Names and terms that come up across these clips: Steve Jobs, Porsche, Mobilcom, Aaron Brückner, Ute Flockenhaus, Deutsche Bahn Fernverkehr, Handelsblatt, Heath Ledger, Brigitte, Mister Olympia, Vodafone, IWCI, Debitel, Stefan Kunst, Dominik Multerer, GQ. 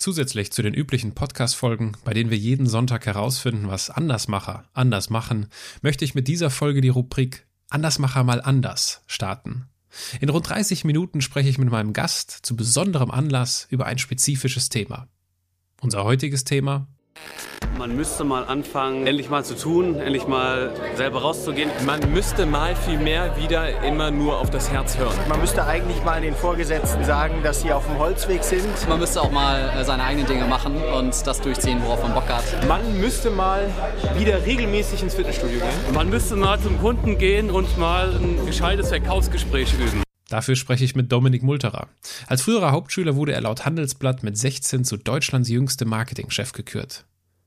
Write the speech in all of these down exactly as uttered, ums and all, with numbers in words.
Zusätzlich zu den üblichen Podcast-Folgen, bei denen wir jeden Sonntag herausfinden, was Andersmacher anders machen, möchte ich mit dieser Folge die Rubrik Andersmacher mal anders starten. In rund dreißig Minuten spreche ich mit meinem Gast zu besonderem Anlass über ein spezifisches Thema. Unser heutiges Thema: Man müsste mal anfangen, endlich mal zu tun, endlich mal selber rauszugehen. Man müsste mal viel mehr wieder immer nur auf das Herz hören. Man müsste eigentlich mal den Vorgesetzten sagen, dass sie auf dem Holzweg sind. Man müsste auch mal seine eigenen Dinge machen und das durchziehen, worauf man Bock hat. Man müsste mal wieder regelmäßig ins Fitnessstudio gehen. Man müsste mal zum Kunden gehen und mal ein gescheites Verkaufsgespräch üben. Dafür spreche ich mit Dominik Multerer. Als früherer Hauptschüler wurde er laut Handelsblatt mit sechzehn zu Deutschlands jüngstem Marketingchef gekürt.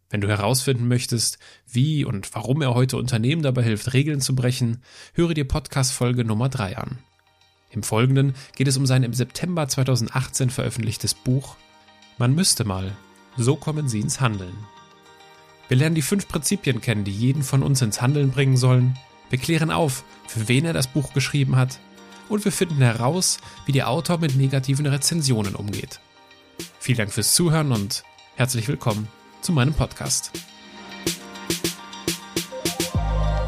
Wenn du herausfinden möchtest, wie und warum er heute Unternehmen dabei hilft, Regeln zu brechen, höre dir Podcast-Folge Nummer drei an. Im Folgenden geht es um sein im September zweitausendachtzehn veröffentlichtes Buch »Man müsste mal, so kommen Sie ins Handeln«. Wir lernen die fünf Prinzipien kennen, die jeden von uns ins Handeln bringen sollen. Wir klären auf, für wen er das Buch geschrieben hat. Und wir finden heraus, wie der Autor mit negativen Rezensionen umgeht. Vielen Dank fürs Zuhören und herzlich willkommen zu meinem Podcast.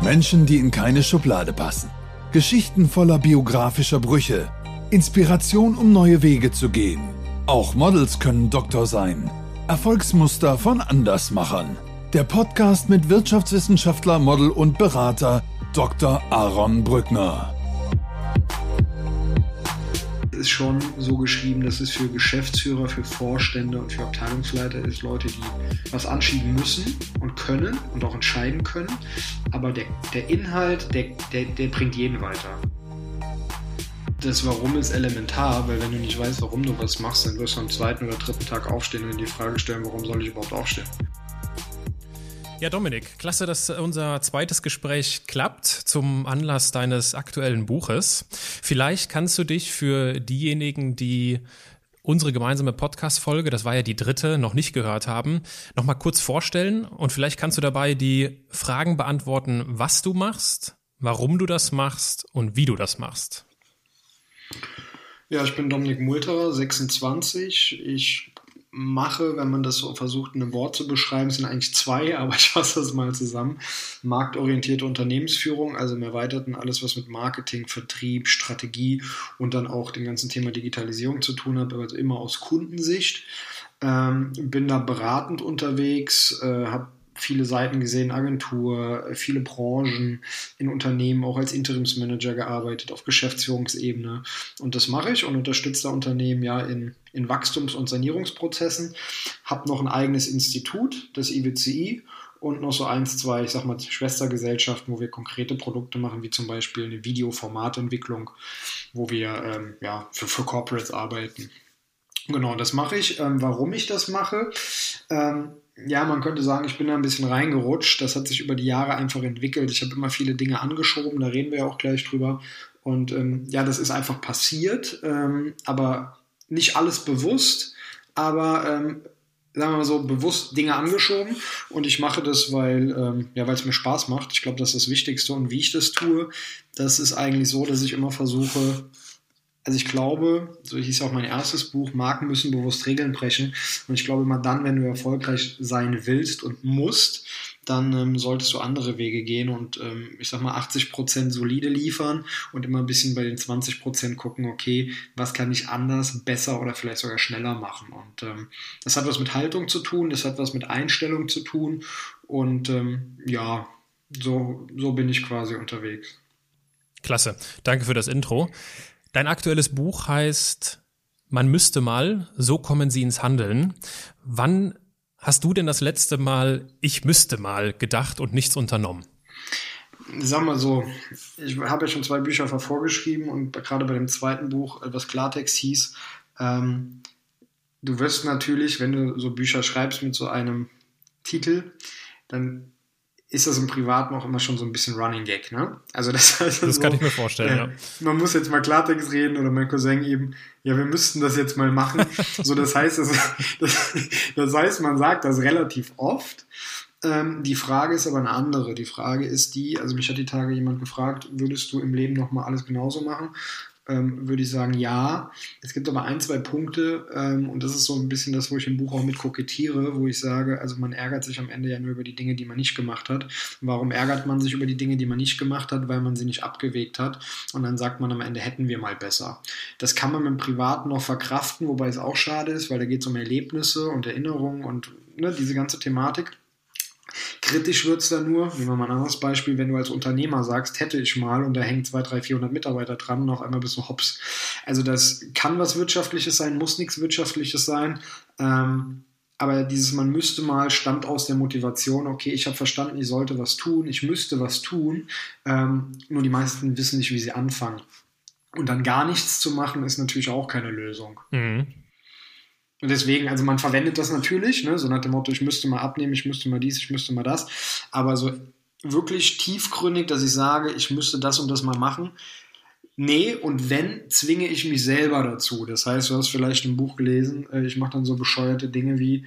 Menschen, die in keine Schublade passen. Geschichten voller biografischer Brüche. Inspiration, um neue Wege zu gehen. Auch Models können Doktor sein. Erfolgsmuster von Andersmachern. Der Podcast mit Wirtschaftswissenschaftler, Model und Berater Doktor Aaron Brückner. Ist schon so geschrieben, dass es für Geschäftsführer, für Vorstände und für Abteilungsleiter ist, Leute, die was anschieben müssen und können und auch entscheiden können, aber der, der Inhalt, der, der, der bringt jeden weiter. Das Warum ist elementar, weil wenn du nicht weißt, warum du was machst, dann wirst du am zweiten oder dritten Tag aufstehen und dir die Frage stellen, warum soll ich überhaupt aufstehen? Ja, Dominik, klasse, dass unser zweites Gespräch klappt zum Anlass deines aktuellen Buches. Vielleicht kannst du dich für diejenigen, die unsere gemeinsame Podcast-Folge, das war ja die dritte, noch nicht gehört haben, nochmal kurz vorstellen und vielleicht kannst du dabei die Fragen beantworten, was du machst, warum du das machst und wie du das machst. Ja, ich bin Dominik Multerer, sechsundzwanzig. Ich mache, wenn man das so versucht, in einem Wort zu beschreiben, sind eigentlich zwei, aber ich fasse das mal zusammen. Marktorientierte Unternehmensführung, also im Erweiterten alles, was mit Marketing, Vertrieb, Strategie und dann auch dem ganzen Thema Digitalisierung zu tun hat, aber immer aus Kundensicht. Ähm, bin da beratend unterwegs, äh, habe viele Seiten gesehen, Agentur, viele Branchen, in Unternehmen auch als Interimsmanager gearbeitet, auf Geschäftsführungsebene. Und das mache ich und unterstütze da Unternehmen ja in, in Wachstums- und Sanierungsprozessen. Habe noch ein eigenes Institut, das I W C I, und noch so eins, zwei, ich sag mal, Schwestergesellschaften, wo wir konkrete Produkte machen, wie zum Beispiel eine Videoformatentwicklung, wo wir ähm, ja, für, für Corporates arbeiten. Genau, das mache ich. Ähm, warum ich das mache? Ähm, Ja, man könnte sagen, ich bin da ein bisschen reingerutscht. Das hat sich über die Jahre einfach entwickelt. Ich habe immer viele Dinge angeschoben, da reden wir ja auch gleich drüber. Und ähm, ja, das ist einfach passiert, ähm, aber nicht alles bewusst, aber ähm, sagen wir mal so, bewusst Dinge angeschoben. Und ich mache das, weil ähm, ja, weil es mir Spaß macht. Ich glaube, das ist das Wichtigste. Und wie ich das tue, das ist eigentlich so, dass ich immer versuche... Also ich glaube, so hieß auch mein erstes Buch, Marken müssen bewusst Regeln brechen. Und ich glaube, immer dann, wenn du erfolgreich sein willst und musst, dann ähm, solltest du andere Wege gehen und ähm, ich sag mal achtzig Prozent solide liefern und immer ein bisschen bei den zwanzig Prozent gucken, okay, was kann ich anders, besser oder vielleicht sogar schneller machen. Und ähm, das hat was mit Haltung zu tun, das hat was mit Einstellung zu tun und ähm, ja, so, so bin ich quasi unterwegs. Klasse, danke für das Intro. Dein aktuelles Buch heißt »Man müsste mal, so kommen Sie ins Handeln«. Wann hast du denn das letzte Mal »Ich müsste mal« gedacht und nichts unternommen? Sag mal so, ich habe ja schon zwei Bücher vorgeschrieben und gerade bei dem zweiten Buch, was Klartext hieß, ähm, du wirst natürlich, wenn du so Bücher schreibst mit so einem Titel, dann ist das im Privaten auch immer schon so ein bisschen Running Gag, ne? Also das heißt das so, kann ich mir vorstellen, äh, ja. Man muss jetzt mal Klartext reden oder mein Cousin eben, ja, wir müssten das jetzt mal machen. So, das heißt, das, das, das heißt, man sagt das relativ oft. Ähm, die Frage ist aber eine andere. Die Frage ist die, also mich hat die Tage jemand gefragt, würdest du im Leben nochmal alles genauso machen? ähm, würde ich sagen, ja. Es gibt aber ein, zwei Punkte, ähm, und das ist so ein bisschen das, wo ich im Buch auch mit kokettiere, wo ich sage, also man ärgert sich am Ende ja nur über die Dinge, die man nicht gemacht hat. Und warum ärgert man sich über die Dinge, die man nicht gemacht hat? Weil man sie nicht abgewägt hat. Und dann sagt man am Ende, hätten wir mal besser. Das kann man im Privaten noch verkraften, wobei es auch schade ist, weil da geht es um Erlebnisse und Erinnerungen und ne, diese ganze Thematik. Kritisch wird es dann nur, nehmen wir mal ein anderes Beispiel, wenn du als Unternehmer sagst, hätte ich mal, und da hängen zweihundert, dreihundert, vierhundert Mitarbeiter dran und auf einmal bist du hops. Also das kann was Wirtschaftliches sein, muss nichts Wirtschaftliches sein, ähm, aber dieses man müsste mal stammt aus der Motivation, okay, ich habe verstanden, ich sollte was tun, ich müsste was tun, ähm, nur die meisten wissen nicht, wie sie anfangen. Und dann gar nichts zu machen, ist natürlich auch keine Lösung. Mhm. Und deswegen, also man verwendet das natürlich, ne, so nach dem Motto, ich müsste mal abnehmen, ich müsste mal dies, ich müsste mal das, aber so wirklich tiefgründig, dass ich sage, ich müsste das und das mal machen, nee, und wenn, zwinge ich mich selber dazu. Das heißt, du hast vielleicht ein Buch gelesen, ich mache dann so bescheuerte Dinge wie,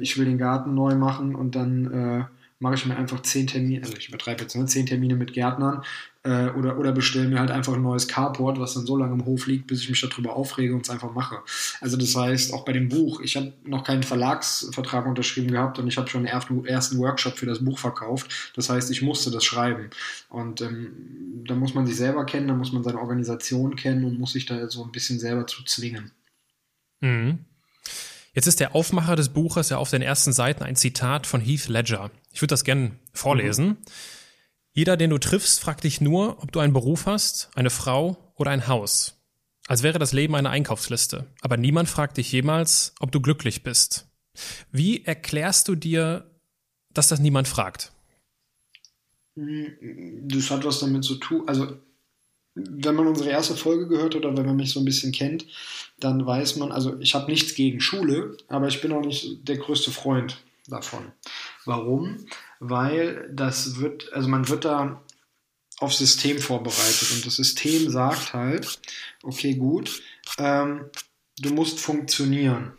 ich will den Garten neu machen und dann äh, mache ich mir einfach zehn Termine, also ich übertreibe jetzt, ne, zehn Termine mit Gärtnern, äh, oder, oder bestelle mir halt einfach ein neues Carport, was dann so lange im Hof liegt, bis ich mich darüber aufrege und es einfach mache. Also das heißt, auch bei dem Buch, ich habe noch keinen Verlagsvertrag unterschrieben gehabt und ich habe schon den ersten Workshop für das Buch verkauft. Das heißt, ich musste das schreiben. Und ähm, da muss man sich selber kennen, da muss man seine Organisation kennen und muss sich da so ein bisschen selber zu zwingen. Mhm. Jetzt ist der Aufmacher des Buches ja auf den ersten Seiten ein Zitat von Heath Ledger. Ich würde das gerne vorlesen. Mhm. Jeder, den du triffst, fragt dich nur, ob du einen Beruf hast, eine Frau oder ein Haus. Als wäre das Leben eine Einkaufsliste. Aber niemand fragt dich jemals, ob du glücklich bist. Wie erklärst du dir, dass das niemand fragt? Das hat was damit zu tun. Also wenn man unsere erste Folge gehört oder wenn man mich so ein bisschen kennt, dann weiß man, also ich habe nichts gegen Schule, aber ich bin auch nicht der größte Freund davon. Warum? Weil das wird, also man wird da auf System vorbereitet und das System sagt halt, okay, gut, ähm, du musst funktionieren.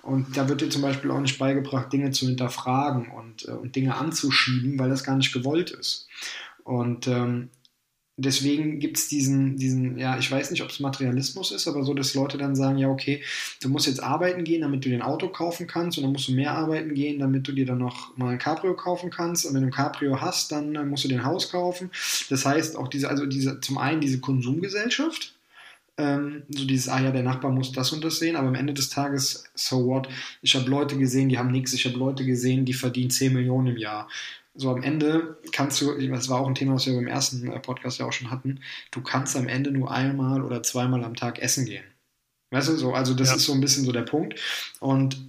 Und da wird dir zum Beispiel auch nicht beigebracht, Dinge zu hinterfragen und, äh, und Dinge anzuschieben, weil das gar nicht gewollt ist. Und ähm, deswegen gibt es diesen, diesen, ja, ich weiß nicht, ob es Materialismus ist, aber so, dass Leute dann sagen, ja, okay, du musst jetzt arbeiten gehen, damit du dir ein Auto kaufen kannst, und dann musst du mehr arbeiten gehen, damit du dir dann noch mal ein Cabrio kaufen kannst, und wenn du ein Cabrio hast, dann, dann musst du dir ein Haus kaufen. Das heißt auch diese, also diese, zum einen diese Konsumgesellschaft, ähm, so dieses, ah ja, der Nachbar muss das und das sehen, aber am Ende des Tages, so what, ich habe Leute gesehen, die haben nichts, ich habe Leute gesehen, die verdienen zehn Millionen im Jahr. So am Ende kannst du, das war auch ein Thema, was wir beim ersten Podcast ja auch schon hatten, du kannst am Ende nur einmal oder zweimal am Tag essen gehen. Weißt du, so, also das ja. ist so ein bisschen so der Punkt. Und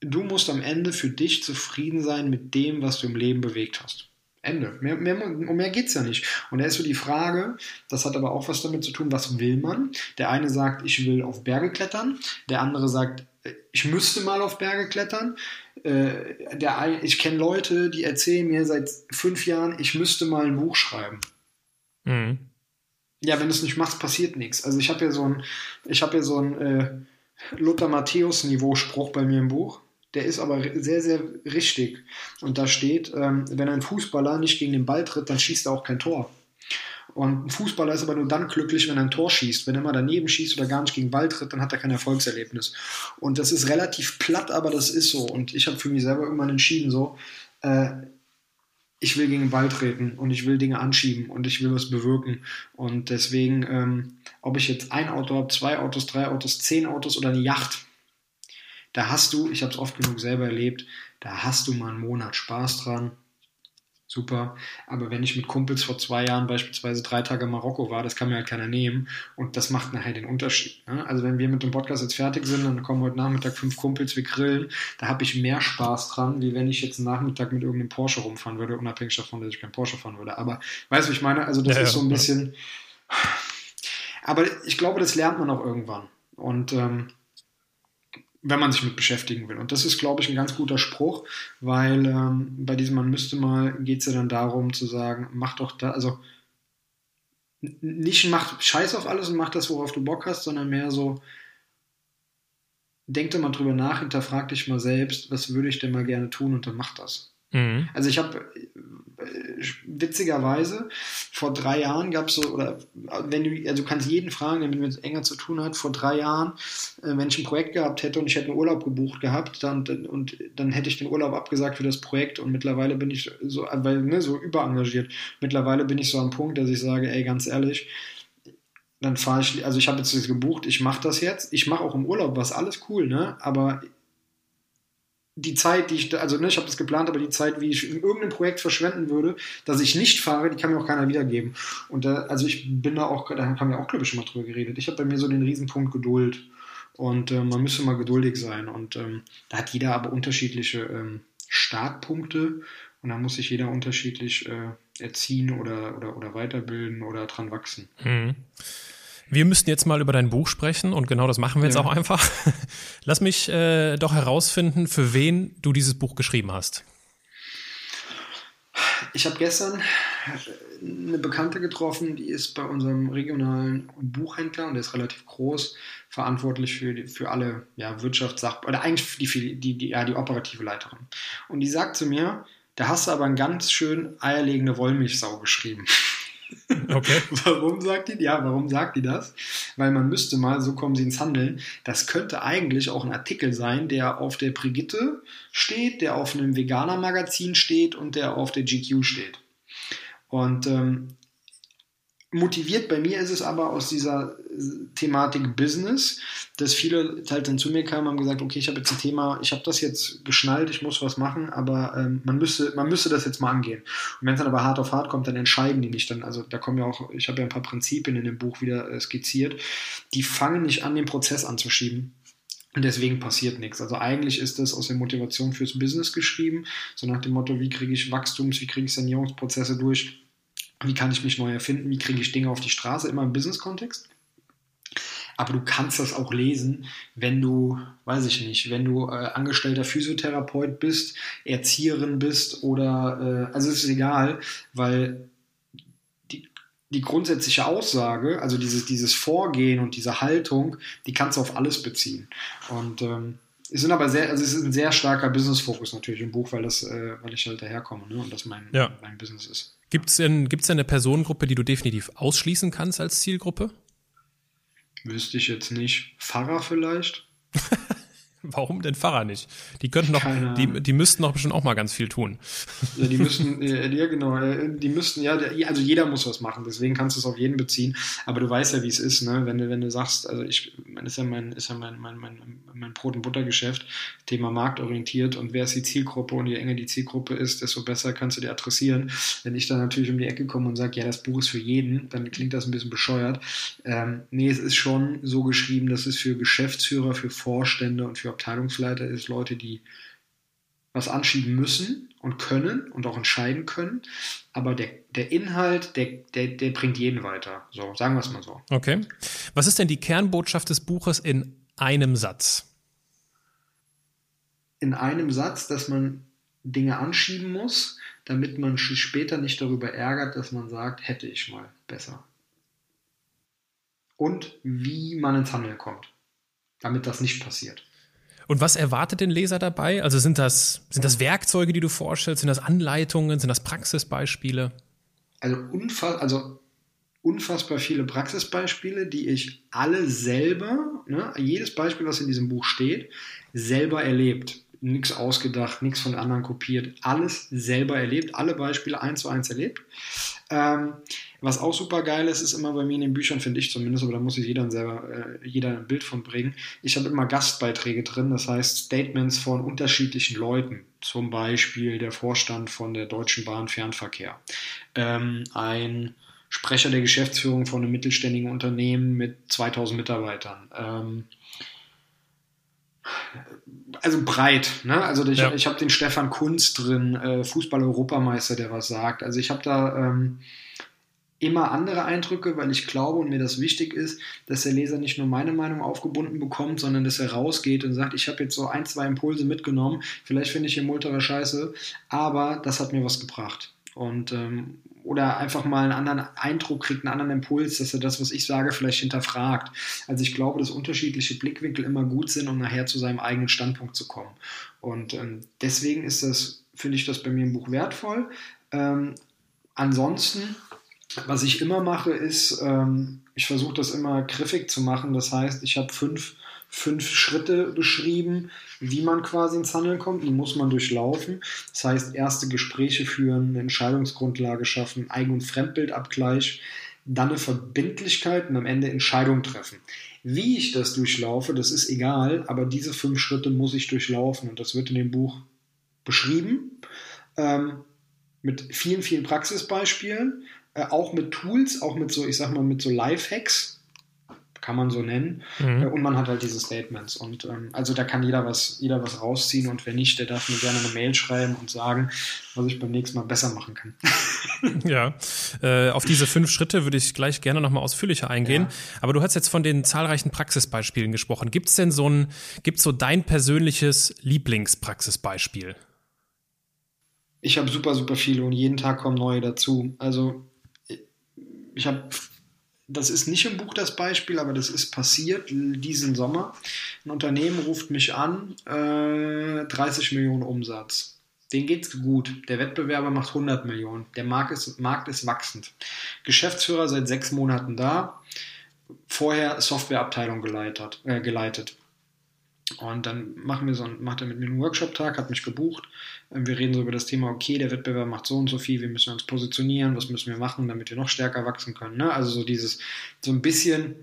du musst am Ende für dich zufrieden sein mit dem, was du im Leben bewegt hast. Ende. Mehr, mehr, um mehr geht es ja nicht. Und da ist so die Frage, das hat aber auch was damit zu tun, was will man? Der eine sagt, ich will auf Berge klettern. Der andere sagt, ich müsste mal auf Berge klettern. Äh, der, ich kenne Leute, die erzählen mir seit fünf Jahren, ich müsste mal ein Buch schreiben. Mhm. Ja, wenn du es nicht machst, passiert nichts. Also ich habe ja so ein, ich habe ja so ein äh, Luther-Matthäus-Niveau-Spruch bei mir im Buch. Der ist aber sehr, sehr richtig. Und da steht, ähm, wenn ein Fußballer nicht gegen den Ball tritt, dann schießt er auch kein Tor. Und ein Fußballer ist aber nur dann glücklich, wenn er ein Tor schießt. Wenn er mal daneben schießt oder gar nicht gegen den Ball tritt, dann hat er kein Erfolgserlebnis. Und das ist relativ platt, aber das ist so. Und ich habe für mich selber irgendwann entschieden, so, äh, ich will gegen den Ball treten und ich will Dinge anschieben und ich will was bewirken. Und deswegen, ähm, ob ich jetzt ein Auto habe, zwei Autos, drei Autos, zehn Autos oder eine Yacht, da hast du, ich habe es oft genug selber erlebt, da hast du mal einen Monat Spaß dran. Super, aber wenn ich mit Kumpels vor zwei Jahren beispielsweise drei Tage in Marokko war, das kann mir halt keiner nehmen und das macht nachher den Unterschied. Ne? Also wenn wir mit dem Podcast jetzt fertig sind, dann kommen heute Nachmittag fünf Kumpels, wir grillen, da habe ich mehr Spaß dran, wie wenn ich jetzt einen Nachmittag mit irgendeinem Porsche rumfahren würde, unabhängig davon, dass ich kein Porsche fahren würde. Aber weißt du, was ich meine? Also das ja, ist so ein ja. bisschen, aber ich glaube, das lernt man auch irgendwann und ähm, wenn man sich mit beschäftigen will. Und das ist, glaube ich, ein ganz guter Spruch, weil ähm, bei diesem man müsste mal, geht es ja dann darum zu sagen, mach doch da, also nicht mach Scheiß auf alles und mach das, worauf du Bock hast, sondern mehr so, denk doch mal drüber nach, hinterfrag dich mal selbst, was würde ich denn mal gerne tun, und dann mach das. Mhm. Also ich habe witzigerweise vor drei Jahren gab es so, oder wenn du, also du kannst jeden fragen, der mit enger zu tun hat, vor drei Jahren, wenn ich ein Projekt gehabt hätte und ich hätte einen Urlaub gebucht gehabt, dann und dann hätte ich den Urlaub abgesagt für das Projekt, und mittlerweile bin ich so, weil, ne, so überengagiert, mittlerweile bin ich so am Punkt, dass ich sage, ey, ganz ehrlich, dann fahre ich, also ich habe jetzt das gebucht, ich mache das jetzt, ich mache auch im Urlaub was, alles cool, ne, aber die Zeit, die ich, also ne, ich habe das geplant, aber die Zeit, wie ich in irgendeinem Projekt verschwenden würde, dass ich nicht fahre, die kann mir auch keiner wiedergeben. Und da, also ich bin da auch, da haben wir auch, glaube ich, schon mal drüber geredet. Ich habe bei mir so den Riesenpunkt Geduld. Und äh, man müsste mal geduldig sein. Und ähm, da hat jeder aber unterschiedliche ähm, Startpunkte. Und da muss sich jeder unterschiedlich äh, erziehen oder, oder, oder weiterbilden oder dran wachsen. Mhm. Wir müssten jetzt mal über dein Buch sprechen, und genau das machen wir ja. Jetzt auch einfach. Lass mich äh, doch herausfinden, für wen du dieses Buch geschrieben hast. Ich habe gestern eine Bekannte getroffen, die ist bei unserem regionalen Buchhändler, und der ist relativ groß, verantwortlich für, für alle ja, Wirtschaftssach- oder eigentlich für die, die, die, ja, die operative Leiterin. Und die sagt zu mir, da hast du aber einen ganz schön eierlegende Wollmilchsau geschrieben. Okay. Warum sagt die? Ja, warum sagt die das? Weil man müsste mal, so kommen sie ins Handeln, das könnte eigentlich auch ein Artikel sein, der auf der Brigitte steht, der auf einem Veganer-Magazin steht und der auf der G Q steht. Und ähm, motiviert bei mir ist es aber aus dieser Thematik Business, dass viele halt dann zu mir kamen und haben gesagt, okay, ich habe jetzt ein Thema, ich habe das jetzt geschnallt, ich muss was machen, aber ähm, man müsste, man müsste das jetzt mal angehen. Und wenn es dann aber hart auf hart kommt, dann entscheiden die nicht. Dann, also da kommen ja auch, ich habe ja ein paar Prinzipien in dem Buch wieder äh, skizziert, die fangen nicht an, den Prozess anzuschieben. Und deswegen passiert nichts. Also eigentlich ist das aus der Motivation fürs Business geschrieben, so nach dem Motto, wie kriege ich Wachstums, wie kriege ich Sanierungsprozesse durch, wie kann ich mich neu erfinden, wie kriege ich Dinge auf die Straße, immer im Business-Kontext. Aber du kannst das auch lesen, wenn du, weiß ich nicht, wenn du äh, angestellter Physiotherapeut bist, Erzieherin bist oder, äh, also es ist egal, weil die, die grundsätzliche Aussage, also dieses, dieses Vorgehen und diese Haltung, die kannst du auf alles beziehen. Und ähm, es sind aber sehr, also es ist ein sehr starker Business-Fokus natürlich im Buch, weil das, äh, weil ich halt daherkomme, ne, und das mein, ja. mein Business ist. Gibt es denn, gibt's denn eine Personengruppe, die du definitiv ausschließen kannst als Zielgruppe? Wüsste ich jetzt nicht. Pfarrer vielleicht? Warum denn Pfarrer nicht? Die könnten doch, die, die müssten doch bestimmt auch mal ganz viel tun. Ja, die müssten, ja genau, die müssten, ja, also jeder muss was machen, deswegen kannst du es auf jeden beziehen, aber du weißt ja, wie es ist, ne? Wenn du, wenn du sagst, also ich, das ist ja mein, ist ja mein, mein, mein, mein Brot- und Buttergeschäft, Thema marktorientiert, und wer ist die Zielgruppe, und je enger die Zielgruppe ist, desto besser kannst du die adressieren. Wenn ich dann natürlich um die Ecke komme und sage, ja, das Buch ist für jeden, dann klingt das ein bisschen bescheuert. Ähm, nee, es ist schon so geschrieben, dass es für Geschäftsführer, für Vorstände und für Abteilungsleiter ist, Leute, die was anschieben müssen und können und auch entscheiden können, aber der, der Inhalt, der, der, der bringt jeden weiter, so sagen wir es mal so. Okay. Was ist denn die Kernbotschaft des Buches in einem Satz? In einem Satz, dass man Dinge anschieben muss, damit man sich später nicht darüber ärgert, dass man sagt, hätte ich mal besser. Und wie man ins Handeln kommt, damit das nicht passiert. Und was erwartet den Leser dabei? Also sind das, sind das Werkzeuge, die du vorstellst? Sind das Anleitungen? Sind das Praxisbeispiele? Also, unfass, also unfassbar viele Praxisbeispiele, die ich alle selber, ne, jedes Beispiel, was in diesem Buch steht, selber erlebt. Nichts ausgedacht, nichts von anderen kopiert. Alles selber erlebt, alle Beispiele eins zu eins erlebt. Ähm, was auch super geil ist, ist immer bei mir in den Büchern, finde ich zumindest, aber da muss sich jeder selber, äh, jeder ein Bild von bringen. Ich habe immer Gastbeiträge drin, das heißt Statements von unterschiedlichen Leuten. Zum Beispiel der Vorstand von der Deutschen Bahn Fernverkehr. Ähm, ein Sprecher der Geschäftsführung von einem mittelständigen Unternehmen mit zweitausend Mitarbeitern. Ähm, Also breit, ne? Also ich, ja. ich habe den Stefan Kunst drin, äh, Fußball-Europameister, der was sagt. Also ich habe da ähm, immer andere Eindrücke, weil ich glaube und mir das wichtig ist, dass der Leser nicht nur meine Meinung aufgebunden bekommt, sondern dass er rausgeht und sagt, ich habe jetzt so ein, zwei Impulse mitgenommen, vielleicht finde ich hier Multerer scheiße, aber das hat mir was gebracht. und ähm, oder einfach mal einen anderen Eindruck kriegt, einen anderen Impuls, dass er das, was ich sage, vielleicht hinterfragt. Also ich glaube, dass unterschiedliche Blickwinkel immer gut sind, um nachher zu seinem eigenen Standpunkt zu kommen. Und ähm, deswegen ist das, finde ich das bei mir im Buch wertvoll. Ähm, ansonsten, was ich immer mache, ist, ähm, ich versuche das immer griffig zu machen. Das heißt, ich habe fünf fünf Schritte beschrieben, wie man quasi ins Handeln kommt, die muss man durchlaufen. Das heißt, erste Gespräche führen, eine Entscheidungsgrundlage schaffen, Eigen- und Fremdbildabgleich, dann eine Verbindlichkeit und am Ende Entscheidung treffen. Wie ich das durchlaufe, das ist egal, aber diese fünf Schritte muss ich durchlaufen und das wird in dem Buch beschrieben, ähm, mit vielen, vielen Praxisbeispielen, äh, auch mit Tools, auch mit so, ich sag mal, mit so Lifehacks, kann man so nennen. Mhm. Und man hat halt diese Statements. Und ähm, also da kann jeder was, jeder was rausziehen und wer nicht, der darf mir gerne eine Mail schreiben und sagen, was ich beim nächsten Mal besser machen kann. Ja, äh, auf diese fünf Schritte würde ich gleich gerne nochmal ausführlicher eingehen. Ja. Aber du hast jetzt von den zahlreichen Praxisbeispielen gesprochen. Gibt es denn so ein, gibt's so dein persönliches Lieblingspraxisbeispiel? Ich habe super, super viele und jeden Tag kommen neue dazu. Also ich habe Das ist nicht im Buch das Beispiel, aber das ist passiert diesen Sommer. Ein Unternehmen ruft mich an, äh, dreißig Millionen Umsatz. Denen geht's gut. Der Wettbewerber macht hundert Millionen. Der Markt ist, Markt ist wachsend. Geschäftsführer seit sechs Monaten da. Vorher Softwareabteilung geleitet. Äh, geleitet. Und dann machen wir so einen, macht er mit mir einen Workshop-Tag, hat mich gebucht. Wir reden so über das Thema, okay, der Wettbewerb macht so und so viel, wir müssen uns positionieren, was müssen wir machen, damit wir noch stärker wachsen können. Ne? Also so dieses, so ein bisschen,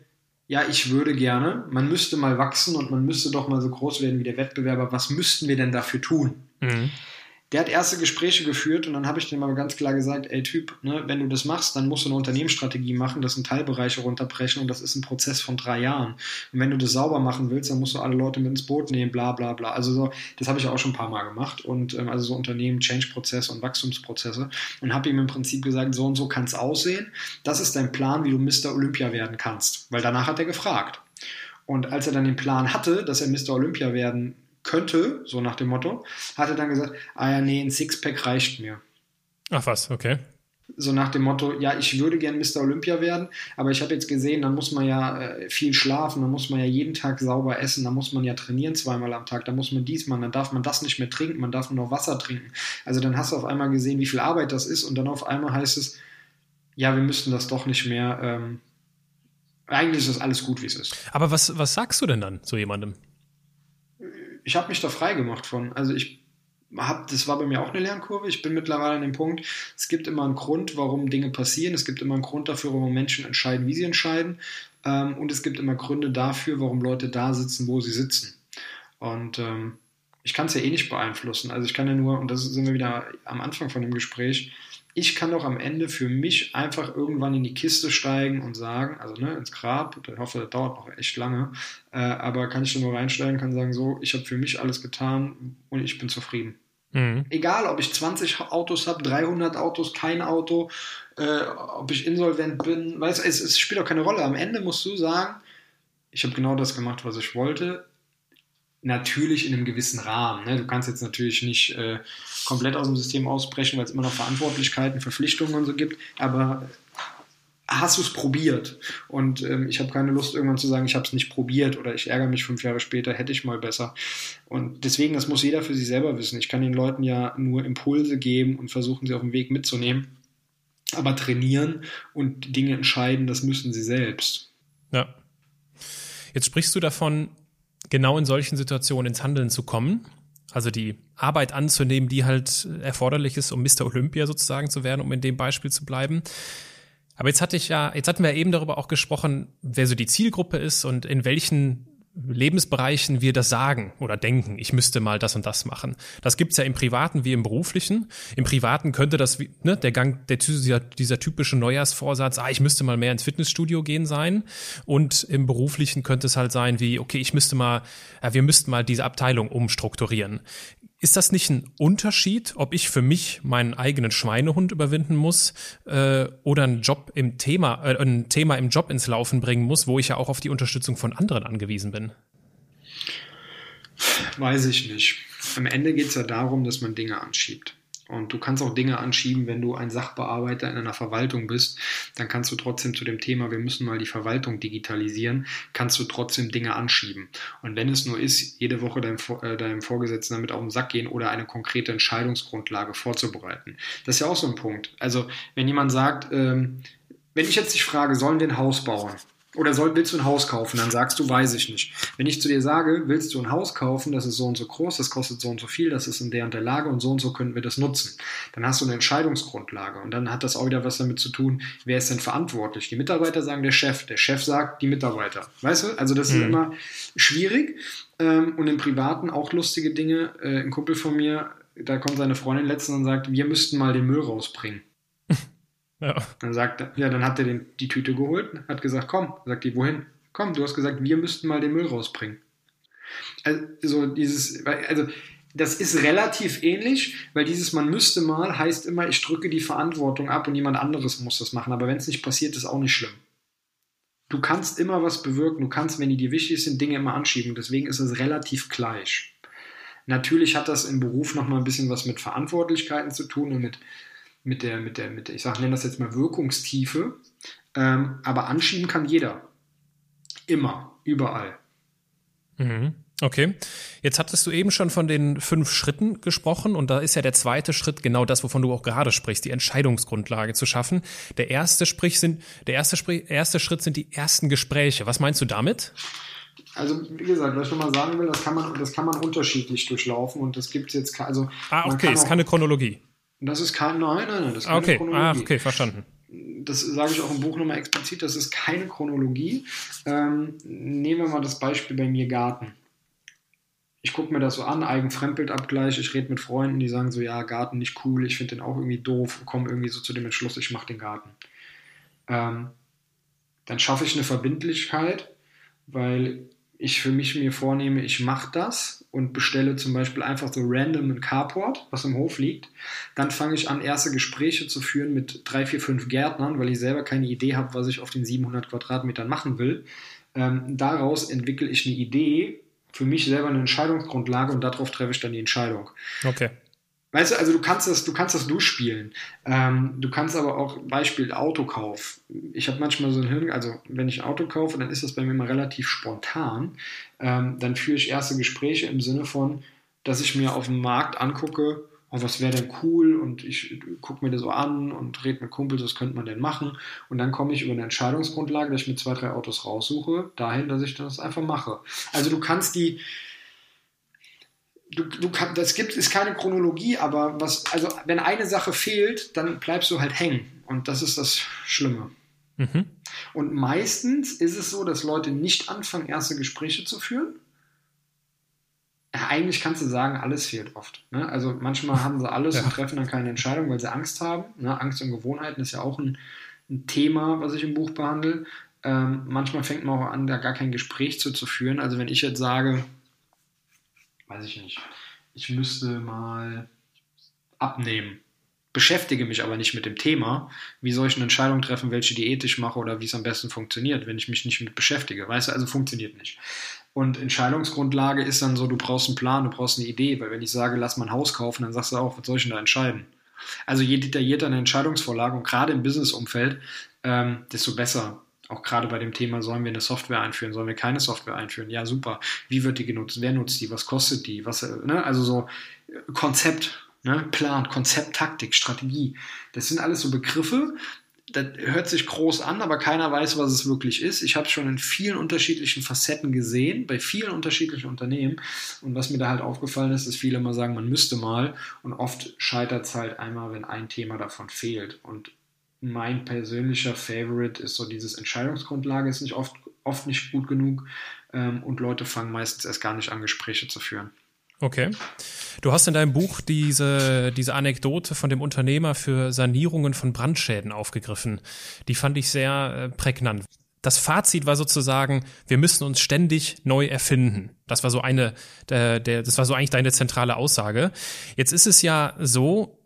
ja, ich würde gerne, man müsste mal wachsen und man müsste doch mal so groß werden wie der Wettbewerber, was müssten wir denn dafür tun? Mhm. Der hat erste Gespräche geführt und dann habe ich dem mal ganz klar gesagt, ey Typ, ne, wenn du das machst, dann musst du eine Unternehmensstrategie machen, das in Teilbereiche runterbrechen und das ist ein Prozess von drei Jahren. Und wenn du das sauber machen willst, dann musst du alle Leute mit ins Boot nehmen, bla bla bla. Also so, das habe ich auch schon ein paar Mal gemacht und ähm, also so Unternehmen, Change-Prozesse und Wachstumsprozesse und habe ihm im Prinzip gesagt, so und so kann es aussehen, das ist dein Plan, wie du Mister Olympia werden kannst. Weil danach hat er gefragt. Und als er dann den Plan hatte, dass er Mister Olympia werden könnte, so nach dem Motto, hat er dann gesagt, ah ja, nee, ein Sixpack reicht mir. Ach was, okay. So nach dem Motto, ja, ich würde gern Mister Olympia werden, aber ich habe jetzt gesehen, dann muss man ja äh, viel schlafen, dann muss man ja jeden Tag sauber essen, dann muss man ja trainieren zweimal am Tag, dann muss man dies machen, dann darf man das nicht mehr trinken, man darf nur noch Wasser trinken. Also dann hast du auf einmal gesehen, wie viel Arbeit das ist und dann auf einmal heißt es, ja, wir müssten das doch nicht mehr, ähm, eigentlich ist das alles gut, wie es ist. Aber was, was sagst du denn dann zu jemandem? Ich habe mich da frei gemacht von. Also ich habe, das war bei mir auch eine Lernkurve. Ich bin mittlerweile an dem Punkt, es gibt immer einen Grund, warum Dinge passieren. Es gibt immer einen Grund dafür, warum Menschen entscheiden, wie sie entscheiden. Und es gibt immer Gründe dafür, warum Leute da sitzen, wo sie sitzen. Und ähm, ich kann es ja eh nicht beeinflussen. Also ich kann ja nur, und das sind wir wieder am Anfang von dem Gespräch, ich kann doch am Ende für mich einfach irgendwann in die Kiste steigen und sagen, also ne, ins Grab, ich hoffe, das dauert noch echt lange, aber kann ich da nur reinsteigen, kann sagen, so, ich habe für mich alles getan und ich bin zufrieden. Mhm. Egal, ob ich zwanzig Autos habe, dreihundert Autos, kein Auto, äh, ob ich insolvent bin, weißt du, es, es spielt auch keine Rolle. Am Ende musst du sagen, ich habe genau das gemacht, was ich wollte. Natürlich in einem gewissen Rahmen. Ne? Du kannst jetzt natürlich nicht äh, komplett aus dem System ausbrechen, weil es immer noch Verantwortlichkeiten, Verpflichtungen und so gibt, aber hast du es probiert? Und ähm, ich habe keine Lust, irgendwann zu sagen, ich habe es nicht probiert oder ich ärgere mich fünf Jahre später, hätte ich mal besser. Und deswegen, das muss jeder für sich selber wissen. Ich kann den Leuten ja nur Impulse geben und versuchen, sie auf dem Weg mitzunehmen, aber trainieren und Dinge entscheiden, das müssen sie selbst. Ja. Jetzt sprichst du davon, genau in solchen Situationen ins Handeln zu kommen, also die Arbeit anzunehmen, die halt erforderlich ist, um Mister Olympia sozusagen zu werden, um in dem Beispiel zu bleiben. Aber jetzt hatte ich ja, jetzt hatten wir eben darüber auch gesprochen, wer so die Zielgruppe ist und in welchen Lebensbereichen wir das sagen oder denken, ich müsste mal das und das machen. Das gibt's ja im Privaten wie im Beruflichen. Im Privaten könnte das, ne, der Gang, der, dieser, dieser typische Neujahrsvorsatz, ah, ich müsste mal mehr ins Fitnessstudio gehen sein. Und im Beruflichen könnte es halt sein wie, okay, ich müsste mal, ja, wir müssten mal diese Abteilung umstrukturieren. Ist das nicht ein Unterschied, ob ich für mich meinen eigenen Schweinehund überwinden muss äh, oder einen Job im Thema, äh, ein Thema im Job ins Laufen bringen muss, wo ich ja auch auf die Unterstützung von anderen angewiesen bin? Weiß ich nicht. Am Ende geht es ja darum, dass man Dinge anschiebt. Und du kannst auch Dinge anschieben, wenn du ein Sachbearbeiter in einer Verwaltung bist, dann kannst du trotzdem zu dem Thema, wir müssen mal die Verwaltung digitalisieren, kannst du trotzdem Dinge anschieben. Und wenn es nur ist, jede Woche deinem, äh, deinem Vorgesetzten damit auf den Sack gehen oder eine konkrete Entscheidungsgrundlage vorzubereiten. Das ist ja auch so ein Punkt. Also wenn jemand sagt, ähm, wenn ich jetzt dich frage, sollen wir ein Haus bauen? Oder soll, willst du ein Haus kaufen? Dann sagst du, weiß ich nicht. Wenn ich zu dir sage, willst du ein Haus kaufen, das ist so und so groß, das kostet so und so viel, das ist in der und der Lage und so und so können wir das nutzen. Dann hast du eine Entscheidungsgrundlage und dann hat das auch wieder was damit zu tun, wer ist denn verantwortlich? Die Mitarbeiter sagen der Chef, der Chef sagt die Mitarbeiter. Weißt du? Also das mhm. ist immer schwierig und im Privaten auch lustige Dinge. Ein Kumpel von mir, da kommt seine Freundin letztens und sagt, wir müssten mal den Müll rausbringen. Ja. Dann sagt er, ja, dann hat er den, die Tüte geholt, hat gesagt, komm, sagt die, wohin? Komm, du hast gesagt, wir müssten mal den Müll rausbringen. Also dieses, also das ist relativ ähnlich, weil dieses man müsste mal heißt immer, ich drücke die Verantwortung ab und jemand anderes muss das machen, aber wenn es nicht passiert, ist auch nicht schlimm. Du kannst immer was bewirken, du kannst, wenn die dir wichtig sind, Dinge immer anschieben, deswegen ist es relativ gleich. Natürlich hat das im Beruf nochmal ein bisschen was mit Verantwortlichkeiten zu tun und mit mit der, mit der, mit der, ich sag, nenne das jetzt mal Wirkungstiefe, ähm, aber anschieben kann jeder. Immer, überall. Mhm. Okay. Jetzt hattest du eben schon von den fünf Schritten gesprochen und da ist ja der zweite Schritt genau das, wovon du auch gerade sprichst, die Entscheidungsgrundlage zu schaffen. Der erste, sprich, sind, der erste, sprich, erste Schritt sind die ersten Gespräche. Was meinst du damit? Also, wie gesagt, was ich nochmal sagen will, das kann man, das kann man unterschiedlich durchlaufen und das gibt es jetzt, also. Ah, okay, es ist keine Chronologie. Das ist kein, nein, nein, nein, das ist keine okay. Chronologie. Ah, okay, verstanden. Das sage ich auch im Buch nochmal explizit, das ist keine Chronologie. Ähm, nehmen wir mal das Beispiel bei mir Garten. Ich gucke mir das so an, Eigen-Fremdbild-Abgleich, ich rede mit Freunden, die sagen so, ja, Garten nicht cool, ich finde den auch irgendwie doof, komme irgendwie so zu dem Entschluss, ich mache den Garten. Ähm, dann schaffe ich eine Verbindlichkeit, weil ich für mich mir vornehme, ich mache das und bestelle zum Beispiel einfach so random ein Carport, was im Hof liegt, dann fange ich an, erste Gespräche zu führen mit drei, vier, fünf Gärtnern, weil ich selber keine Idee habe, was ich auf den siebenhundert Quadratmetern machen will. Ähm, daraus entwickle ich eine Idee, für mich selber eine Entscheidungsgrundlage und darauf treffe ich dann die Entscheidung. Okay. Weißt du, also du kannst das, du kannst das durchspielen. Ähm, du kannst aber auch, Beispiel Autokauf. Ich habe manchmal so ein Hirn, also wenn ich ein Auto kaufe, dann ist das bei mir mal relativ spontan. Ähm, dann führe ich erste Gespräche im Sinne von, dass ich mir auf dem Markt angucke, oh, was wäre denn cool und ich gucke mir das so an und rede mit Kumpels, was könnte man denn machen? Und dann komme ich über eine Entscheidungsgrundlage, dass ich mir zwei, drei Autos raussuche, dahin, dass ich das einfach mache. Also du kannst die Du, du kann, das gibt ist keine Chronologie, aber was, also wenn eine Sache fehlt, dann bleibst du halt hängen und das ist das Schlimme. Mhm. Und meistens ist es so, dass Leute nicht anfangen, erste Gespräche zu führen. Ja, eigentlich kannst du sagen, alles fehlt oft. Ne? Also manchmal haben sie alles ja. und treffen dann keine Entscheidung, weil sie Angst haben. Ne? Angst und Gewohnheiten ist ja auch ein, ein Thema, was ich im Buch behandle. Ähm, manchmal fängt man auch an, da gar kein Gespräch zu, zu führen. Also wenn ich jetzt sage, weiß ich nicht, ich müsste mal abnehmen, beschäftige mich aber nicht mit dem Thema, wie soll ich eine Entscheidung treffen, welche Diät ich mache oder wie es am besten funktioniert, wenn ich mich nicht mit beschäftige, weißt du, also funktioniert nicht. Und Entscheidungsgrundlage ist dann so, du brauchst einen Plan, du brauchst eine Idee, weil wenn ich sage, lass mal ein Haus kaufen, dann sagst du auch, was soll ich denn da entscheiden? Also je detaillierter eine Entscheidungsvorlage und gerade im Businessumfeld, ähm, desto besser. Auch gerade bei dem Thema, sollen wir eine Software einführen, sollen wir keine Software einführen? Ja, super. Wie wird die genutzt? Wer nutzt die? Was kostet die? Was, ne? Also so Konzept, ne? Plan, Konzept, Taktik, Strategie. Das sind alles so Begriffe, das hört sich groß an, aber keiner weiß, was es wirklich ist. Ich habe es schon in vielen unterschiedlichen Facetten gesehen, bei vielen unterschiedlichen Unternehmen. Und was mir da halt aufgefallen ist, dass viele immer sagen, man müsste mal. Und oft scheitert es halt einmal, wenn ein Thema davon fehlt. Und mein persönlicher Favorite ist so dieses Entscheidungsgrundlage ist nicht oft, oft nicht gut genug ähm, und Leute fangen meistens erst gar nicht an, Gespräche zu führen. Okay. Du hast in deinem Buch diese, diese Anekdote von dem Unternehmer für Sanierungen von Brandschäden aufgegriffen. Die fand ich sehr äh, prägnant. Das Fazit war sozusagen, wir müssen uns ständig neu erfinden. Das war so eine, der, der, das war so eigentlich deine zentrale Aussage. Jetzt ist es ja so,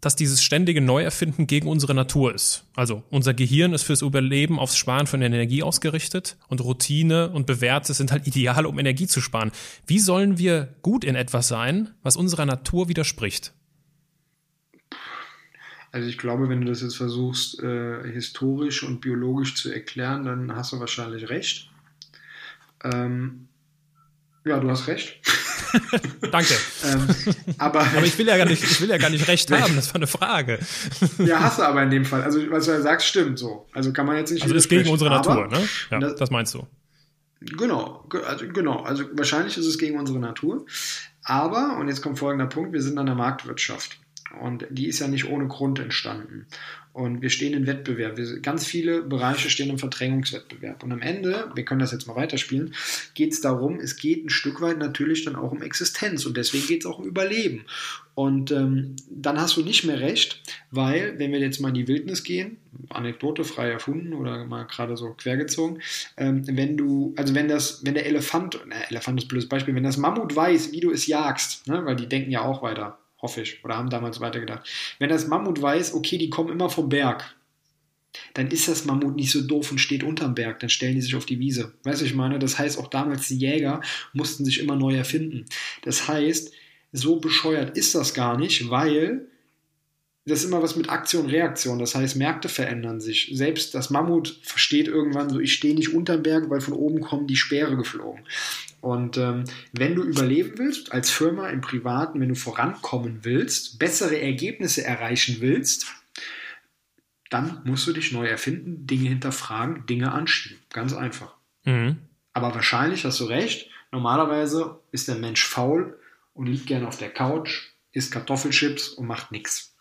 dass dieses ständige Neuerfinden gegen unsere Natur ist. Also unser Gehirn ist fürs Überleben aufs Sparen von Energie ausgerichtet und Routine und Bewährtes sind halt ideal, um Energie zu sparen. Wie sollen wir gut in etwas sein, was unserer Natur widerspricht? Also ich glaube, wenn du das jetzt versuchst, äh, historisch und biologisch zu erklären, dann hast du wahrscheinlich recht. Ähm, ja, du hast recht. Danke. ähm, aber, aber ich will ja gar nicht, ich will ja gar nicht recht haben, das war eine Frage. Ja, hast du aber in dem Fall. Also was du ja sagst, stimmt so. Also kann man jetzt nicht. Also das ist gegen unsere Natur, ne? Ja, das, das meinst du. Genau, also, genau. Also wahrscheinlich ist es gegen unsere Natur. Aber, und jetzt kommt folgender Punkt, wir sind an der Marktwirtschaft. Und die ist ja nicht ohne Grund entstanden. Und wir stehen in Wettbewerb. Wir, ganz viele Bereiche stehen im Verdrängungswettbewerb. Und am Ende, wir können das jetzt mal weiterspielen, geht es darum, es geht ein Stück weit natürlich dann auch um Existenz. Und deswegen geht es auch um Überleben. Und ähm, dann hast du nicht mehr recht, weil, wenn wir jetzt mal in die Wildnis gehen, Anekdote frei erfunden oder mal gerade so quergezogen, ähm, wenn du, also wenn das, wenn der Elefant, na, Elefant ist ein blödes Beispiel, wenn das Mammut weiß, wie du es jagst, ne, weil die denken ja auch weiter, hoffe ich, oder haben damals weitergedacht. Wenn das Mammut weiß, okay, die kommen immer vom Berg, dann ist das Mammut nicht so doof und steht unterm Berg, dann stellen die sich auf die Wiese. Weißt du, ich meine, das heißt, auch damals die Jäger mussten sich immer neu erfinden. Das heißt, so bescheuert ist das gar nicht, weil das ist immer was mit Aktion, Reaktion. Das heißt, Märkte verändern sich. Selbst das Mammut versteht irgendwann so, ich stehe nicht unterm Berg, weil von oben kommen die Speere geflogen. Und ähm, wenn du überleben willst, als Firma, im Privaten, wenn du vorankommen willst, bessere Ergebnisse erreichen willst, dann musst du dich neu erfinden, Dinge hinterfragen, Dinge anschieben. Ganz einfach. Mhm. Aber wahrscheinlich hast du recht. Normalerweise ist der Mensch faul und liegt gerne auf der Couch, isst Kartoffelchips und macht nichts.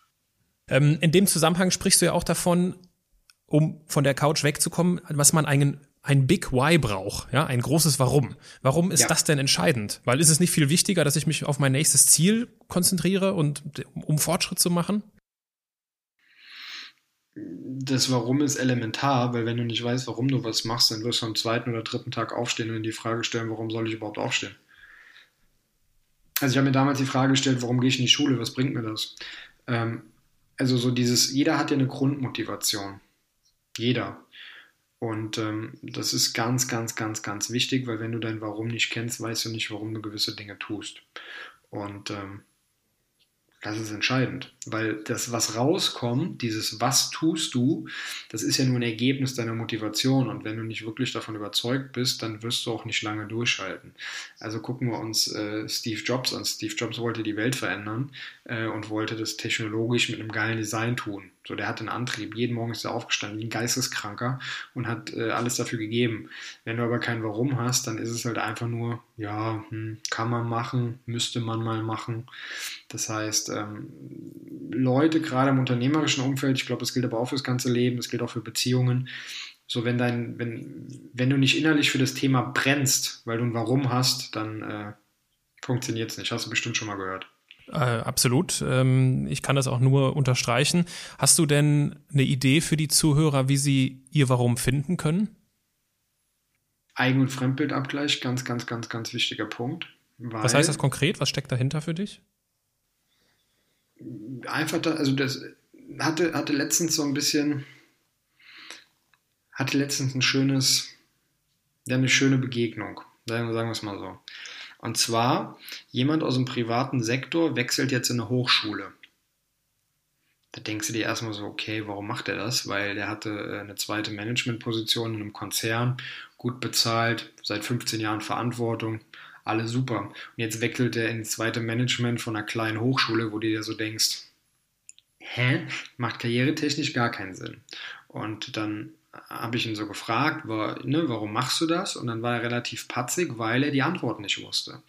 Ähm, in dem Zusammenhang sprichst du ja auch davon, um von der Couch wegzukommen, was man einen, ein Big Why braucht, ja, ein großes Warum. Warum ist ja. das denn entscheidend? Weil ist es nicht viel wichtiger, dass ich mich auf mein nächstes Ziel konzentriere und um Fortschritt zu machen? Das Warum ist elementar, weil wenn du nicht weißt, warum du was machst, dann wirst du am zweiten oder dritten Tag aufstehen und die Frage stellen, warum soll ich überhaupt aufstehen? Also ich habe mir damals die Frage gestellt, warum gehe ich in die Schule, was bringt mir das? Ähm, Also so dieses, jeder hat ja eine Grundmotivation. Jeder. Und ähm, das ist ganz, ganz, ganz, ganz wichtig, weil wenn du dein Warum nicht kennst, weißt du nicht, warum du gewisse Dinge tust. Und ähm, das ist entscheidend, weil das, was rauskommt, dieses Was tust du, das ist ja nur ein Ergebnis deiner Motivation. Und wenn du nicht wirklich davon überzeugt bist, dann wirst du auch nicht lange durchhalten. Also gucken wir uns äh, Steve Jobs an. Steve Jobs wollte die Welt verändern äh, und wollte das technologisch mit einem geilen Design tun. So, der hat einen Antrieb. Jeden Morgen ist er aufgestanden wie ein Geisteskranker und hat äh, alles dafür gegeben. Wenn du aber kein Warum hast, dann ist es halt einfach nur, ja, hm, kann man machen, müsste man mal machen. Das heißt, ähm, Leute, gerade im unternehmerischen Umfeld, ich glaube, das gilt aber auch fürs ganze Leben, das gilt auch für Beziehungen. So, wenn dein, wenn, wenn du nicht innerlich für das Thema brennst, weil du ein Warum hast, dann äh, funktioniert es nicht. Hast du bestimmt schon mal gehört. Äh, absolut. Ähm, ich kann das auch nur unterstreichen. Hast du denn eine Idee für die Zuhörer, wie sie ihr Warum finden können? Eigen- und Fremdbildabgleich, ganz, ganz, ganz, ganz wichtiger Punkt. Weil, was heißt das konkret? Was steckt dahinter für dich? Einfach, da, also das hatte, hatte letztens so ein bisschen, hatte letztens ein schönes, ja, eine schöne Begegnung, sagen wir es mal so. Und zwar, jemand aus dem privaten Sektor wechselt jetzt in eine Hochschule. Da denkst du dir erstmal so, okay, warum macht er das? Weil der hatte eine zweite Managementposition in einem Konzern, gut bezahlt, seit fünfzehn Jahren Verantwortung, alles super. Und jetzt wechselt er ins zweite Management von einer kleinen Hochschule, wo du dir so denkst, hä? Macht karrieretechnisch gar keinen Sinn. Und dann habe ich ihn so gefragt, war, ne, warum machst du das? Und dann war er relativ patzig, weil er die Antwort nicht wusste.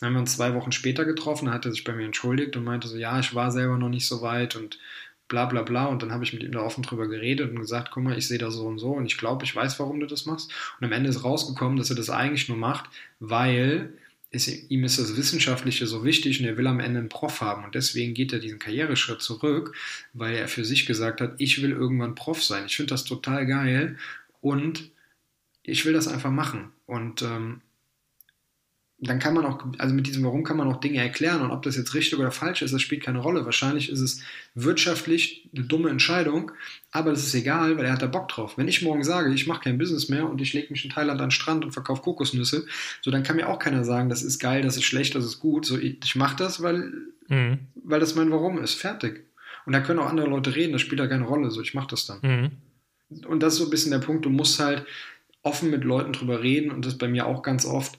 Dann haben wir uns zwei Wochen später getroffen, hat er sich bei mir entschuldigt und meinte so, ja, ich war selber noch nicht so weit und bla bla bla. Und dann habe ich mit ihm da offen drüber geredet und gesagt, guck mal, ich sehe das so und so und ich glaube, ich weiß, warum du das machst. Und am Ende ist rausgekommen, dass er das eigentlich nur macht, weil es, ihm ist das Wissenschaftliche so wichtig und er will am Ende einen Prof haben und deswegen geht er diesen Karriereschritt zurück, weil er für sich gesagt hat, ich will irgendwann Prof sein. Ich finde das total geil und ich will das einfach machen. Und ähm, dann kann man auch, also mit diesem Warum kann man auch Dinge erklären und ob das jetzt richtig oder falsch ist, das spielt keine Rolle. Wahrscheinlich ist es wirtschaftlich eine dumme Entscheidung, aber das ist egal, weil er hat da Bock drauf. Wenn ich morgen sage, ich mache kein Business mehr und ich lege mich in Thailand an den Strand und verkaufe Kokosnüsse, so dann kann mir auch keiner sagen, das ist geil, das ist schlecht, das ist gut. So ich, ich mache das, weil, mhm. weil das mein Warum ist. Fertig. Und da können auch andere Leute reden, das spielt ja keine Rolle, so ich mache das dann. Mhm. Und das ist so ein bisschen der Punkt, du musst halt offen mit Leuten drüber reden und das bei mir auch ganz oft.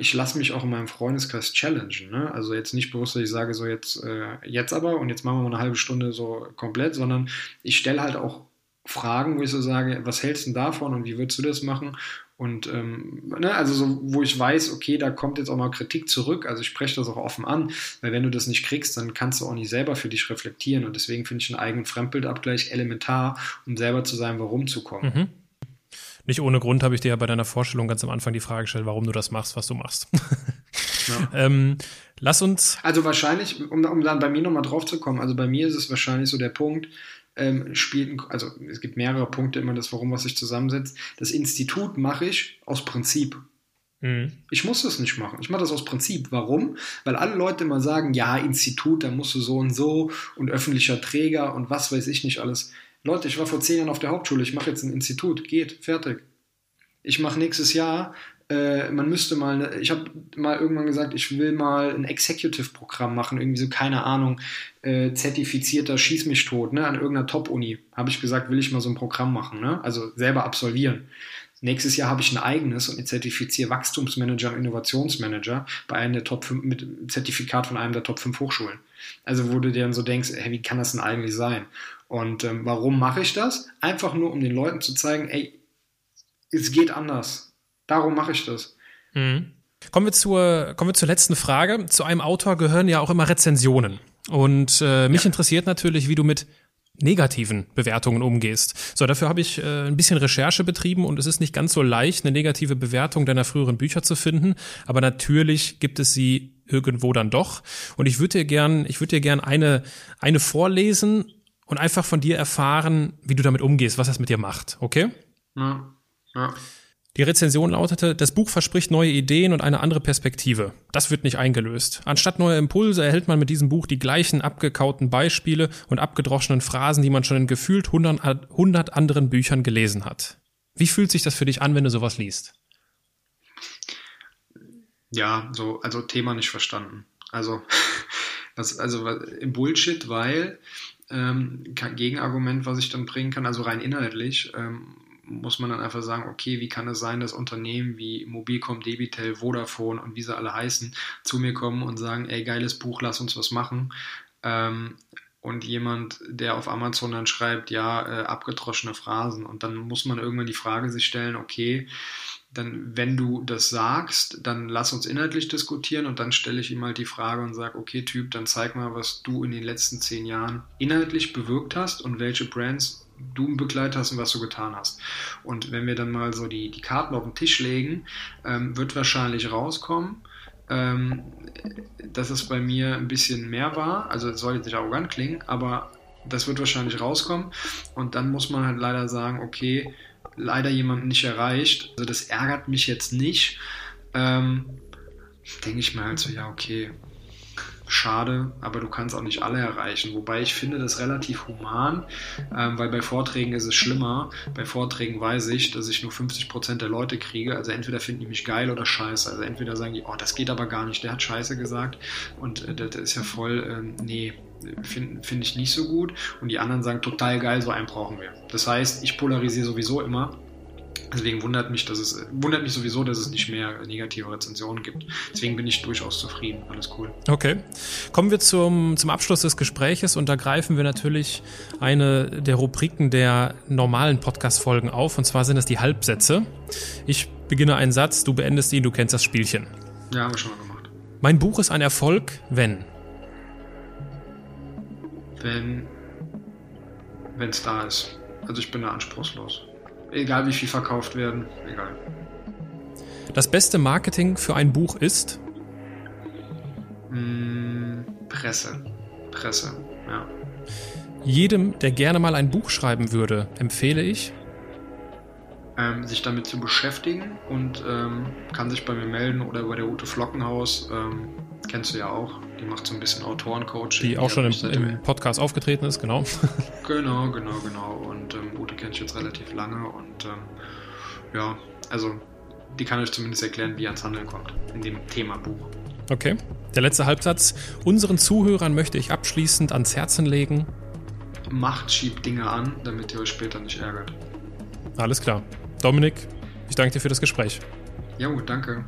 Ich lasse mich auch in meinem Freundeskreis challengen. Ne? Also jetzt nicht bewusst, dass ich sage, so jetzt, äh, jetzt aber und jetzt machen wir mal eine halbe Stunde so komplett, sondern ich stelle halt auch Fragen, wo ich so sage, was hältst du davon und wie würdest du das machen? Und ähm, ne? also so, wo ich weiß, okay, da kommt jetzt auch mal Kritik zurück, also ich spreche das auch offen an, weil wenn du das nicht kriegst, dann kannst du auch nicht selber für dich reflektieren und deswegen finde ich einen eigenen Fremdbildabgleich elementar, um selber zu seinem Warum zu kommen. Mhm. Nicht ohne Grund habe ich dir ja bei deiner Vorstellung ganz am Anfang die Frage gestellt, warum du das machst, was du machst. Ja. ähm, lass uns... Also wahrscheinlich, um, um dann bei mir nochmal drauf zu kommen, also bei mir ist es wahrscheinlich so der Punkt, ähm, spielt, also es gibt mehrere Punkte immer, das Warum, was sich zusammensetzt. Das Institut mache ich aus Prinzip. Mhm. Ich muss das nicht machen. Ich mache das aus Prinzip. Warum? Weil alle Leute immer sagen, ja, Institut, da musst du so und so und öffentlicher Träger und was weiß ich nicht alles. Leute, ich war vor zehn Jahren auf der Hauptschule, ich mache jetzt ein Institut, geht, fertig. Ich mache nächstes Jahr, äh, man müsste mal, ich habe mal irgendwann gesagt, ich will mal ein Executive-Programm machen, irgendwie so, keine Ahnung, äh, zertifizierter Schieß mich tot, ne, an irgendeiner Top-Uni, habe ich gesagt, will ich mal so ein Programm machen, ne, also selber absolvieren. Nächstes Jahr habe ich ein eigenes und ich zertifiziere Wachstumsmanager und Innovationsmanager bei einem der Top fünf, mit Zertifikat von einem der Top fünf Hochschulen. Also wo du dir dann so denkst, hey, wie kann das denn eigentlich sein? Und ähm, warum mache ich das? Einfach nur, um den Leuten zu zeigen, ey, es geht anders. Darum mache ich das. Mhm. Kommen wir zur, kommen wir zur letzten Frage. Zu einem Autor gehören ja auch immer Rezensionen. Und äh, mich ja. interessiert natürlich, wie du mit negativen Bewertungen umgehst. So, dafür habe ich äh, ein bisschen Recherche betrieben und es ist nicht ganz so leicht, eine negative Bewertung deiner früheren Bücher zu finden, aber natürlich gibt es sie irgendwo dann doch. Und ich würde dir gern, ich würde dir gern eine, eine vorlesen und einfach von dir erfahren, wie du damit umgehst, was das mit dir macht, okay? Ja, ja. Die Rezension lautete, das Buch verspricht neue Ideen und eine andere Perspektive. Das wird nicht eingelöst. Anstatt neuer Impulse erhält man mit diesem Buch die gleichen abgekauten Beispiele und abgedroschenen Phrasen, die man schon in gefühlt hundert anderen Büchern gelesen hat. Wie fühlt sich das für dich an, wenn du sowas liest? Ja, so, also Thema nicht verstanden. Also, das, also Bullshit, weil ähm, kein Gegenargument, was ich dann bringen kann, also rein inhaltlich, ähm, muss man dann einfach sagen, okay, wie kann es sein, dass Unternehmen wie Mobilcom, Debitel, Vodafone und wie sie alle heißen, zu mir kommen und sagen, ey, geiles Buch, lass uns was machen. Ähm, und jemand, der auf Amazon dann schreibt, ja, äh, abgedroschene Phrasen. Und dann muss man irgendwann die Frage sich stellen, okay, dann, wenn du das sagst, dann lass uns inhaltlich diskutieren und dann stelle ich ihm halt die Frage und sage, okay, Typ, dann zeig mal, was du in den letzten zehn Jahren inhaltlich bewirkt hast und welche Brands du begleitet hast und was du getan hast. Und wenn wir dann mal so die, die Karten auf den Tisch legen, ähm, wird wahrscheinlich rauskommen, ähm, dass es bei mir ein bisschen mehr war. Also es soll jetzt nicht arrogant klingen, aber das wird wahrscheinlich rauskommen. Und dann muss man halt leider sagen, okay, leider jemanden nicht erreicht. Also das ärgert mich jetzt nicht. Ähm, denke ich mir halt so, ja, okay, schade, aber du kannst auch nicht alle erreichen. Wobei ich finde das relativ human, ähm, weil bei Vorträgen ist es schlimmer. Bei Vorträgen weiß ich, dass ich nur fünfzig Prozent der Leute kriege. Also entweder finden die mich geil oder scheiße. Also entweder sagen die, oh, das geht aber gar nicht, der hat scheiße gesagt und äh, das ist ja voll, ähm, nee, finde find ich nicht so gut. Und die anderen sagen, total geil, so einen brauchen wir. Das heißt, ich polarisiere sowieso immer. Deswegen wundert mich, dass es, wundert mich sowieso, dass es nicht mehr negative Rezensionen gibt. Deswegen bin ich durchaus zufrieden. Alles cool. Okay. Kommen wir zum, zum Abschluss des Gespräches und da greifen wir natürlich eine der Rubriken der normalen Podcast-Folgen auf und zwar sind es die Halbsätze. Ich beginne einen Satz, du beendest ihn, du kennst das Spielchen. Ja, haben wir schon mal gemacht. Mein Buch ist ein Erfolg, wenn? Wenn, wenn es da ist. Also ich bin da anspruchslos. Egal wie viel verkauft werden, egal. Das beste Marketing für ein Buch ist? Mm, Presse. Presse, ja. Jedem, der gerne mal ein Buch schreiben würde, empfehle ich? Ähm, sich damit zu beschäftigen und ähm, kann sich bei mir melden oder bei der Ute Flockenhaus. Ähm, kennst du ja auch. Die macht so ein bisschen Autorencoaching. Die auch schon im, im Podcast aufgetreten ist, genau. Genau, genau, genau. Und ähm, Ute kenne ich jetzt relativ lange und ähm, ja, also die kann euch zumindest erklären, wie ihr ans Handeln kommt in dem Thema Buch. Okay, der letzte Halbsatz. Unseren Zuhörern möchte ich abschließend ans Herzen legen. macht, schiebt Dinge an, damit ihr euch später nicht ärgert. Alles klar. Dominik, ich danke dir für das Gespräch. Jo, danke.